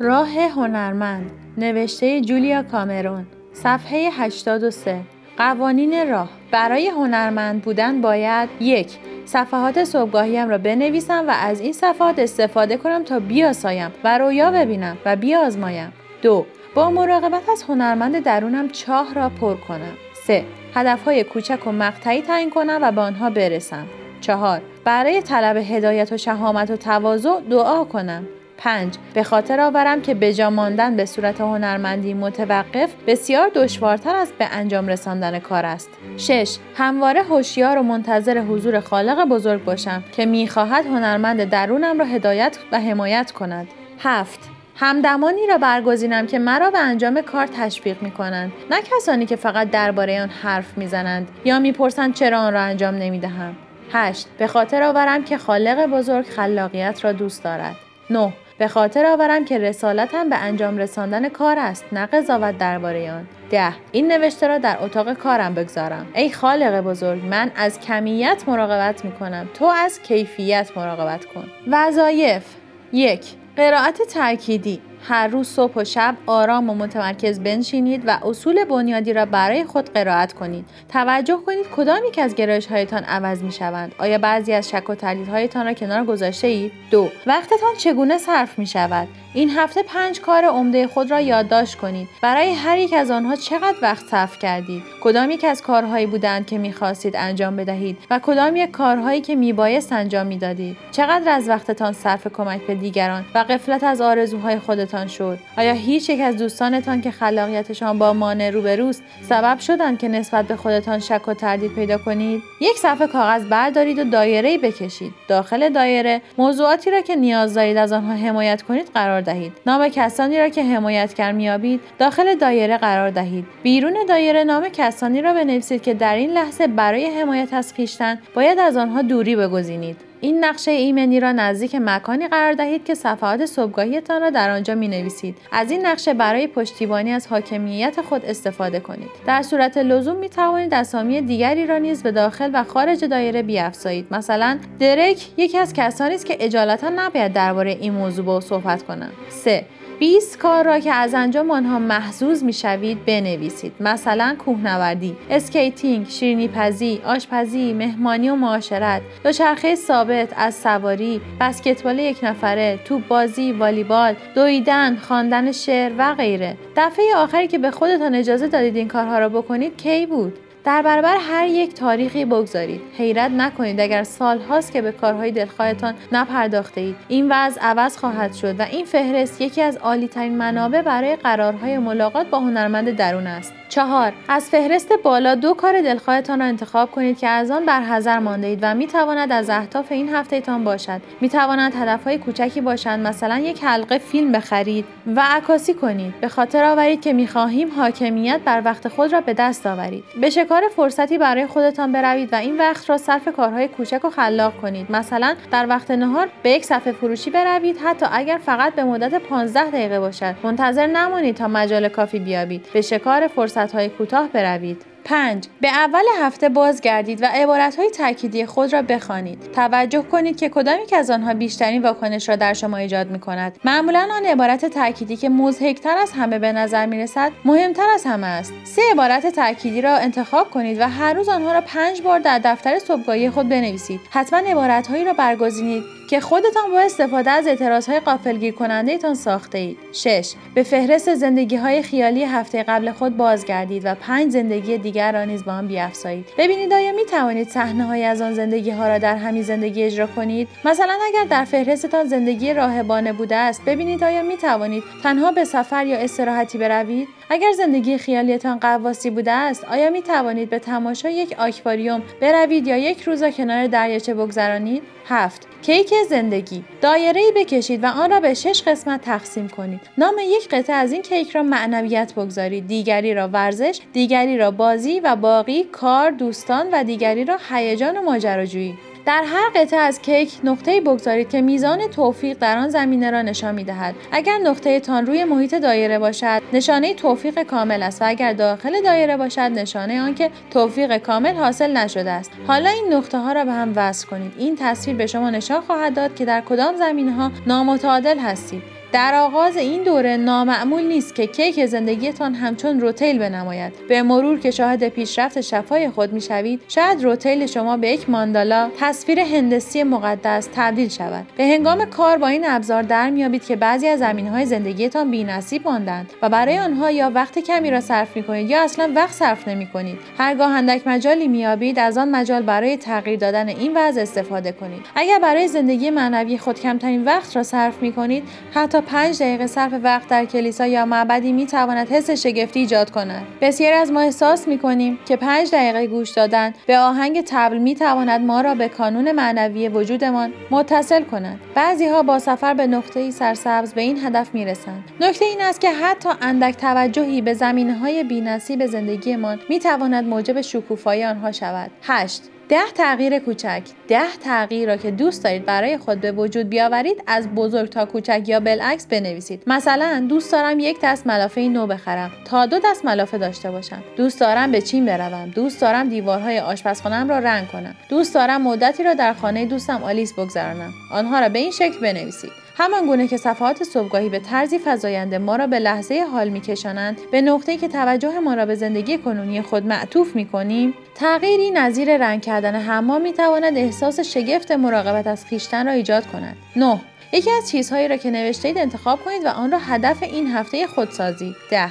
راه هنرمند، نوشته جولیا کامرون، صفحه 83. قوانین راه. برای هنرمند بودن باید 1. صفحات صبحگاهیم را بنویسم و از این صفحات استفاده کنم تا بیاسایم و رویا ببینم و بیازمایم. 2. با مراقبت از هنرمند درونم چاه را پر کنم. 3. هدفهای کوچک و مقطعی تعیین کنم و به آنها برسم. 4. برای طلب هدایت و شهامت و تواضع دعا کنم. 5. به خاطر آورم که به جا ماندن به صورت هنرمندی متوقف بسیار دشوارتر از به انجام رساندن کار است. 6. همواره هوشیار و منتظر حضور خالق بزرگ باشم که می‌خواهد هنرمند درونم را هدایت و حمایت کند. 7. همدمانی را برگزینم که مرا به انجام کار تشویق می‌کنند، نه کسانی که فقط درباره آن حرف می‌زنند یا می‌پرسند چرا آن را انجام نمی‌دهم. 8. به خاطر آورم که خالق بزرگ خلاقیت را دوست دارد. 9. به خاطر آورم که رسالتم به انجام رساندن کار است، نه قضاوت درباره آن. 10. این نوشته را در اتاق کارم بگذارم. ای خالق بزرگ، من از کمیت مراقبت می‌کنم، تو از کیفیت مراقبت کن. وظایف: 1. قرائت تأکیدی. هر روز صبح و شب آرام و متمرکز بنشینید و اصول بنیادی را برای خود قرائت کنید. توجه کنید کدام یک از گرایش‌هایتان عوض می‌شوند. آیا بعضی از شک و تردیدهایتان را کنار گذاشته‌اید؟ 2. وقتتان چگونه صرف می‌شود؟ این هفته 5 کار عمده خود را یادداشت کنید. برای هر یک از آنها چقدر وقت صرف کردید؟ کدام یک از کارهایی بودند که می‌خواستید انجام بدهید و کدام یک کارهایی که می‌بایست انجام می‌دادید؟ چقدر از وقتتان صرف کمک به دیگران و غفلت از آرزوهای خودتان شد؟ آیا هیچ یک از دوستانتان که خلاقیتشان با مانع روبروست سبب شدند که نسبت به خودتان شک و تردید پیدا کنید؟ 1 صفحه کاغذ بردارید و دایره‌ای بکشید. داخل دایره موضوعاتی را که نیاز دارید از آنها حمایت کنید قرار دهید. نام کسانی را که حمایتگر می‌یابید داخل دایره قرار دهید. بیرون دایره نام کسانی را بنویسید که در این لحظه برای حمایت از خویشتن باید از آنها دوری بگزینید. این نقشه ایمنی را نزدیک مکانی قرار دهید که صفحات صبحگاهیتان را در آنجا می‌نویسید. از این نقشه برای پشتیبانی از حاکمیت خود استفاده کنید. در صورت لزوم می‌توانید اسامی دیگری را نیز به داخل و خارج دایره بیافزایید. مثلا درک یکی از کسانی است که اجالتا نباید درباره این موضوع با او صحبت کنم. 3. 20 کار را که از انجام آنها محظوظ می‌شوید بنویسید. مثلا کوهنوردی، اسکیتینگ، شیرینی‌پزی، آشپزی، مهمانی و معاشرت، دوچرخه ثابت، از سواری، بسکتبال یک نفره، توپ بازی، والیبال، دویدن، خواندن شعر و غیره. دفعه آخری که به خودتان اجازه دادید این کارها را بکنید کی بود؟ در برابر هر یک تاریخی بگذارید. حیرت نکنید اگر سال هاست که به کارهای دلخواهتان نپرداخته اید. این وضع عوض خواهد شد و این فهرست یکی از عالی ترین منابع برای قرارهای ملاقات با هنرمند درون است. 4. از فهرست بالا 2 کار دلخواهتان را انتخاب کنید که از آن برحذر مانده اید و می تواند از اهداف این هفتهتان باشد. می تواند هدفهای کوچکی باشند، مثلا یک حلقه فیلم بخرید و عکاسی کنید. به خاطر آورید که می خواهیم حاکمیت بر وقت خود را به دست آورید. به کار فرصتی برای خودتان بروید و این وقت را صرف کارهای کوچک و خلاق کنید. مثلا در وقت نهار به یک صفحه فروشی بروید، حتی اگر فقط به مدت 15 دقیقه باشد. منتظر نمانید تا مجال کافی بیابید. به شکار فرصت‌های کوتاه بروید. 5. به اول هفته بازگردید و عبارت‌های تأکیدی خود را بخوانید. توجه کنید که کدام یک از آنها بیشترین واکنش را در شما ایجاد می‌کند. معمولاً آن عبارت تأکیدی که مضحک‌تر از همه به نظر می‌رسد، مهم‌تر از همه است. 3 عبارت تأکیدی را انتخاب کنید و هر روز آنها را 5 بار در دفتر صبحگاهی خود بنویسید. حتماً عبارت‌هایی را برگزینید که خودتان با استفاده از اعتراض‌های غافلگیر کننده‌تان ساخته‌اید. 6. به فهرست زندگی‌های خیالی هفته قبل خود بازگردید و 5 زندگی دیگر را نیز با هم بیافزایید. ببینید آیا می‌توانید صحنه‌هایی از آن زندگی‌ها را در همین زندگی اجرا کنید. مثلا اگر در فهرستتان زندگی راهبانه بوده است، ببینید آیا می‌توانید تنها به سفر یا استراحتی بروید. اگر زندگی خیالیتان غواصی بوده است، آیا می‌توانید به تماشای یک آکواریوم بروید یا یک روز کنار دریاچه بگذرانید. 7. کیک زندگی. دایره‌ای بکشید و آن را به 6 قسمت تقسیم کنید. نام یک قطعه از این کیک را معنویات بگذارید، دیگری را ورزش، دیگری را بازی و باقی کار، دوستان و دیگری را هیجان و ماجراجویی. در هر قطعه از کیک نقطه‌ای بگذارید که میزان توفیق در آن زمینه را نشان می‌دهد. اگر نقطه‌تان روی محیط دایره باشد، نشانه توفیق کامل است و اگر داخل دایره باشد، نشانه آنکه توفیق کامل حاصل نشده است. حالا این نقطه‌ها را به هم وصل کنید. این تصویر به شما نشان خواهد داد که در کدام زمینه‌ها نامتعادل هستید. در آغاز این دوره نامعمول نیست که کیک زندگیتان همچون روتیل بنماید. به مرور که شاهد پیشرفت شفای خود میشوید، شاید روتیل شما به یک ماندالا، تصویر هندسی مقدس تبدیل شود. به هنگام کار با این ابزار در میابید که بعضی از زمینهای زندگیتان بی‌نصیب ماندند و برای آنها یا وقت کمی را صرف میکنید یا اصلا وقت صرف نمیکنید. هرگاه اندک مجالی میابید، از آن مجال برای تغییر دادن این وضع استفاده کنید. اگر برای زندگی معنوی خود کمترین وقت را صرف میکنید، حتی 5 دقیقه صرف وقت در کلیسا یا معبدی میتواند حس شگفتی ایجاد کند. بسیاری از ما احساس میکنیم که 5 دقیقه گوش دادن به آهنگ طبل میتواند ما را به کانون معنوی وجودمان متصل کند. بعضی ها با سفر به نقطه‌ای سرسبز به این هدف میرسند. نکته این است که حتی اندک توجهی به زمینه‌های بی‌نصیب زندگیمان میتواند موجب شکوفایی آنها شود. 8. 10 تغییر کوچک. 10 تغییر را که دوست دارید برای خود به وجود بیاورید، از بزرگ تا کوچک یا بالعکس بنویسید. مثلا دوست دارم 1 دست ملافه نو بخرم تا 2 دست ملافه داشته باشم. دوست دارم به چین بروم. دوست دارم دیوارهای آشپزخانه‌ام را رنگ کنم. دوست دارم مدتی را در خانه دوستم آلیس بگذرانم. آنها را به این شکل بنویسید. همان گونه که صفحات صبحگاهی به طرزی فزاینده ما را به لحظه حال می‌کشانند، به نقطه‌ای که توجه ما را به زندگی کنونی خود معطوف می‌کنیم، تغییری نظیر رنگ کردن حمام می‌تواند احساس شگفت مراقبت از خویشتن را ایجاد کند. 9. یکی از چیزهایی را که نوشته‌اید انتخاب کنید و آن را هدف این هفته خود سازید. 10.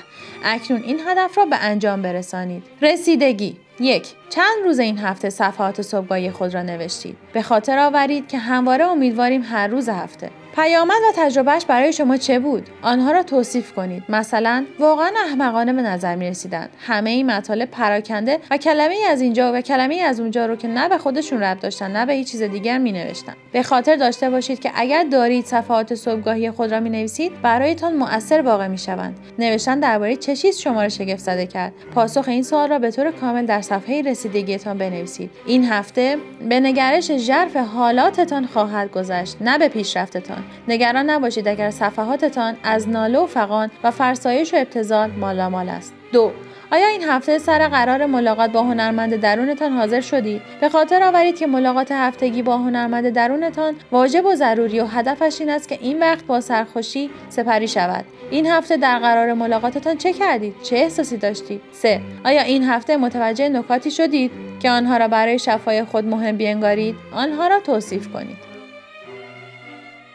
اکنون این هدف را به انجام برسانید. رسیدگی. 1. چند روز این هفته صفحات صبحگاهی خود را نوشتید؟ به خاطر آورید که همواره امیدواریم هر روز هفته. پیامد و تجربهش برای شما چه بود؟ آنها را توصیف کنید. مثلا واقعا احمقانه به نظر می رسیدند. همه این مطالب پراکنده و کلمه از اینجا و کلمه از اونجا رو که نه به خودشون ربط داشتن نه به هیچ چیز دیگر می نوشتن. به خاطر داشته باشید که اگر دارید صفحات صبحگاهی خود را می نویسید، برایتان مؤثر واقع می شوند. نوشتن درباره چه چیز شما را شگفت زده کرد؟ پاسخ این سوال را به طور کامل در صفحه رسیدگیتان بنویسید. این هفته به نگرش ژرف حالاتتان خواهد گذشت، نه به پیشرفتتان. نگران نباشید اگر صفحاتتان از ناله و فغان و فرسایش و ابتذال مالامال است. 2. آیا این هفته سر قرار ملاقات با هنرمند درونتان حاضر شدید؟ به خاطر آورید که ملاقات هفتگی با هنرمند درونتان واجب و ضروری و هدفش این است که این وقت با سرخوشی سپری شود. این هفته در قرار ملاقاتتان چه کردید؟ چه احساسی داشتید؟ 3. آیا این هفته متوجه نکاتی شدید که آنها را برای شفای خود مهم بینگارید؟ آنها را توصیف کنید.